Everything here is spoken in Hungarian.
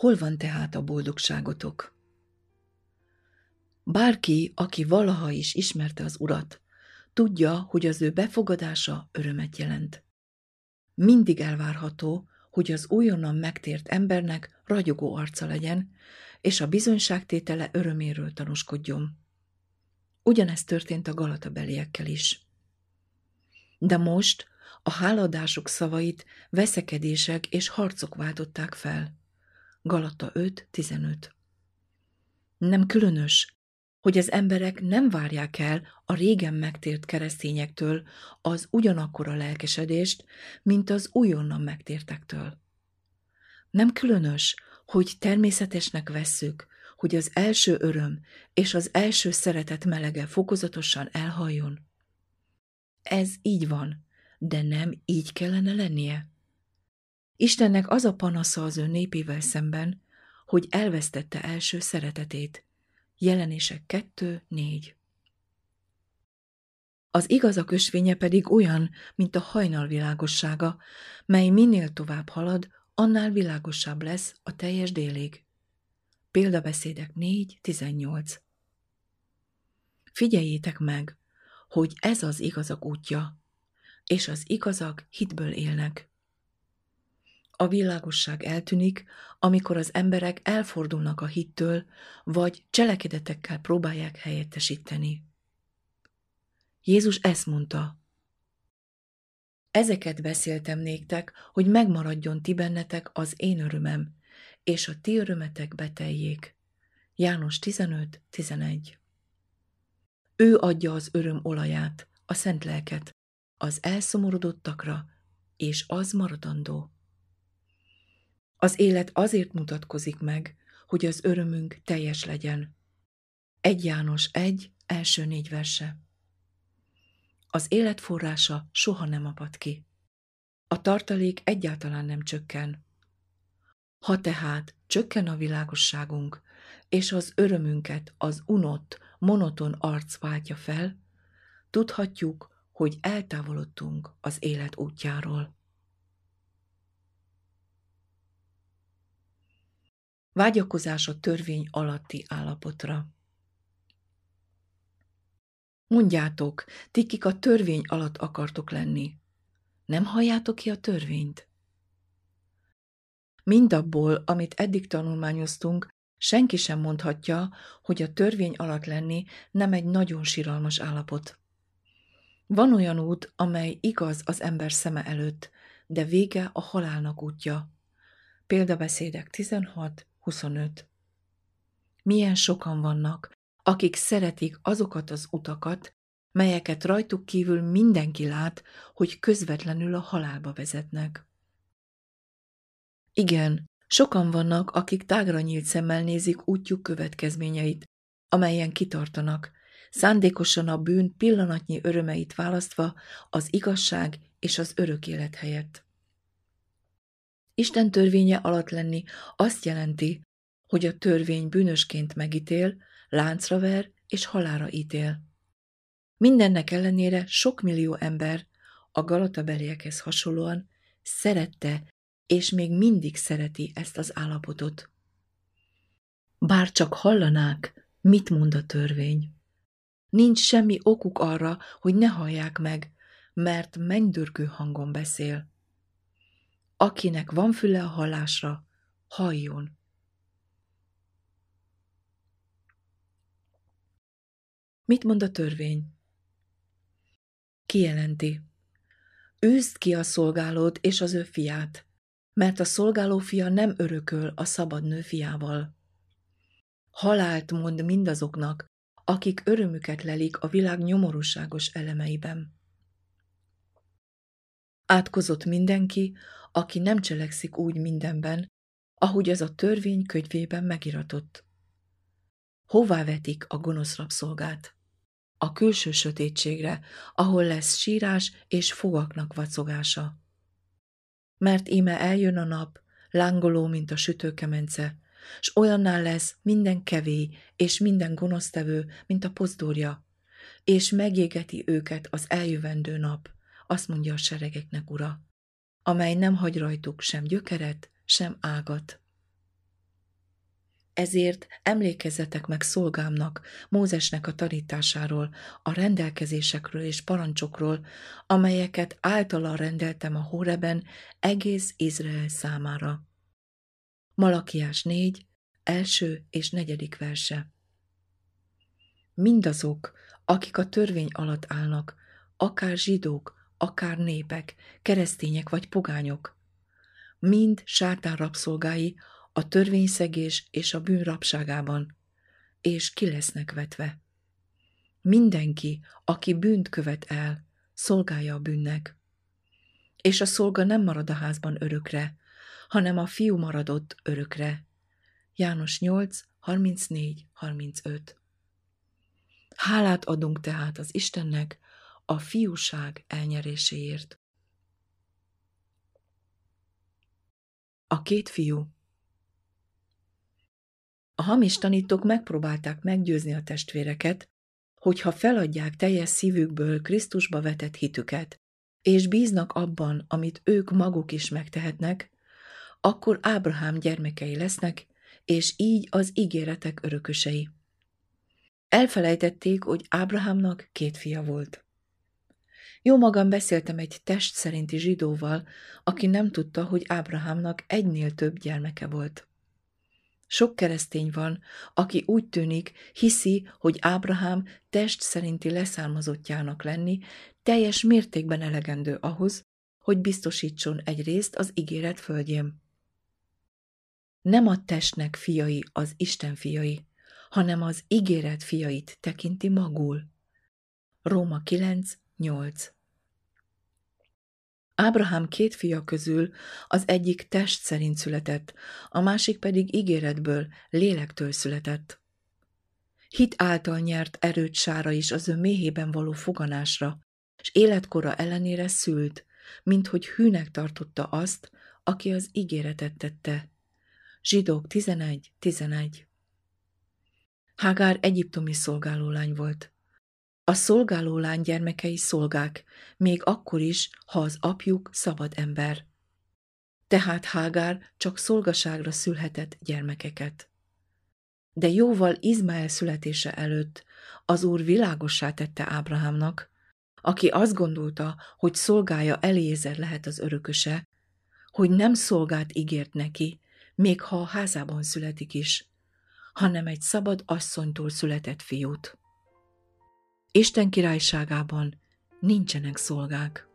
Hol van tehát a boldogságotok? Bárki, aki valaha is ismerte az Urat, tudja, hogy az ő befogadása örömet jelent. Mindig elvárható, hogy az újonnan megtért embernek ragyogó arca legyen, és a bizonyságtétele öröméről tanúskodjon. Ugyanezt történt a Galata beliekkel is. De most a háladások szavait veszekedések és harcok váltották fel. Galata 5.15. Nem különös, hogy az emberek nem várják el a régen megtért keresztényektől az ugyanakkora lelkesedést, mint az újonnan megtértektől. Nem különös, hogy természetesnek vesszük, hogy az első öröm és az első szeretet melege fokozatosan elhaljon. Ez így van, de nem így kellene lennie. Istennek az a panasza az ő népével szemben, hogy elvesztette első szeretetét. Jelenések 2.4. Az igazak ösvénye pedig olyan, mint a hajnal világossága, mely minél tovább halad, annál világosabb lesz a teljes délig. Példabeszédek 4.18. Figyeljétek meg, hogy ez az igazak útja, és az igazak hitből élnek. A világosság eltűnik, amikor az emberek elfordulnak a hittől, vagy cselekedetekkel próbálják helyettesíteni. Jézus ezt mondta: ezeket beszéltem néktek, hogy megmaradjon ti bennetek az én örömem, és a ti örömetek beteljék. János 15.11. Ő adja az öröm olaját, a szent lelket, az elszomorodottakra, és az maradandó. Az élet azért mutatkozik meg, hogy az örömünk teljes legyen. 1 János 1, első 4 verse. Az élet forrása soha nem apad ki. A tartalék egyáltalán nem csökken. Ha tehát csökken a világosságunk, és az örömünket az unott, monoton arc váltja fel, tudhatjuk, hogy eltávolodtunk az élet útjáról. Vágyakozás a törvény alatti állapotra. Mondjátok, ti, kik a törvény alatt akartok lenni. Nem halljátok ki a törvényt? Mindabból, amit eddig tanulmányoztunk, senki sem mondhatja, hogy a törvény alatt lenni nem egy nagyon siralmas állapot. Van olyan út, amely igaz az ember szeme előtt, de vége a halálnak útja. Példabeszédek 16.25. Milyen sokan vannak, akik szeretik azokat az utakat, melyeket rajtuk kívül mindenki lát, hogy közvetlenül a halálba vezetnek. Igen, sokan vannak, akik tágra nyílt szemmel nézik útjuk következményeit, amelyen kitartanak, szándékosan a bűn pillanatnyi örömeit választva az igazság és az örök élet helyett. Isten törvénye alatt lenni azt jelenti, hogy a törvény bűnösként megítél, láncra ver és halálra ítél. Mindennek ellenére sok millió ember a Galata beliekhez hasonlóan szerette és még mindig szereti ezt az állapotot. Bár csak hallanák, mit mond a törvény. Nincs semmi okuk arra, hogy ne hallják meg, mert mennydörgő hangon beszél. Akinek van füle a hallásra, halljon. Mit mond a törvény? Kijelenti: űzd ki a szolgálód és az ő fiát, mert a szolgáló fia nem örököl a szabad nő fiával. Halált mond mindazoknak, akik örömüket lelik a világ nyomorúságos elemeiben. Átkozott mindenki, aki nem cselekszik úgy mindenben, ahogy az a törvény könyvében megiratott. Hová vetik a gonosz rabszolgát? A külső sötétségre, ahol lesz sírás és fogaknak vacogása. Mert íme eljön a nap, lángoló, mint a sütőkemence, s olyanná lesz minden kevély és minden gonosztevő, mint a pozdorja, és megégeti őket az eljövendő nap, azt mondja a seregeknek Ura, amely nem hagy rajtuk sem gyökeret, sem ágat. Ezért emlékezzetek meg szolgámnak, Mózesnek a tanításáról, a rendelkezésekről és parancsokról, amelyeket általa rendeltem a Hóreben egész Izrael számára. Malakiás 4, első és negyedik verse. Mindazok, akik a törvény alatt állnak, akár zsidók, akár népek, keresztények vagy pogányok, mind Sátán rabszolgái, a törvényszegés és a bűn rabságában, és ki lesznek vetve. Mindenki, aki bűnt követ el, szolgálja a bűnnek. És a szolga nem marad a házban örökre, hanem a fiú maradott örökre. János 8, 34-35. Hálát adunk tehát az Istennek a fiúság elnyeréséért. A két fiú. A hamis tanítók megpróbálták meggyőzni a testvéreket, hogy ha feladják teljes szívükből Krisztusba vetett hitüket, és bíznak abban, amit ők maguk is megtehetnek, akkor Ábrahám gyermekei lesznek, és így az ígéretek örökösei. Elfelejtették, hogy Ábrahámnak két fia volt. Jómagam beszéltem egy test szerinti zsidóval, aki nem tudta, hogy Ábrahámnak egynél több gyermeke volt. Sok keresztény van, aki úgy tűnik, hiszi, hogy Ábrahám test szerinti leszármazottjának lenni teljes mértékben elegendő ahhoz, hogy biztosítson egy részt az ígéret földjén. Nem a testnek fiai az Isten fiai, hanem az ígéret fiait tekinti magul. Róma 9.8. Ábrahám két fia közül az egyik test szerint született, a másik pedig ígéretből, lélektől született. Hit által nyert erőt Sára is az ő méhében való foganásra, s életkora ellenére szült, minthogy hűnek tartotta azt, aki az ígéretet tette. Zsidók 11.11. Hágár egyiptomi szolgálólány volt. A szolgálólány gyermekei szolgák, még akkor is, ha az apjuk szabad ember. Tehát Hágár csak szolgaságra szülhetett gyermekeket. De jóval Izmael születése előtt az Úr világossá tette Ábrahámnak, aki azt gondolta, hogy szolgája Elézer lehet az örököse, hogy nem szolgát ígért neki, még ha a házában születik is, hanem egy szabad asszonytól született fiút. Isten királyságában nincsenek szolgák.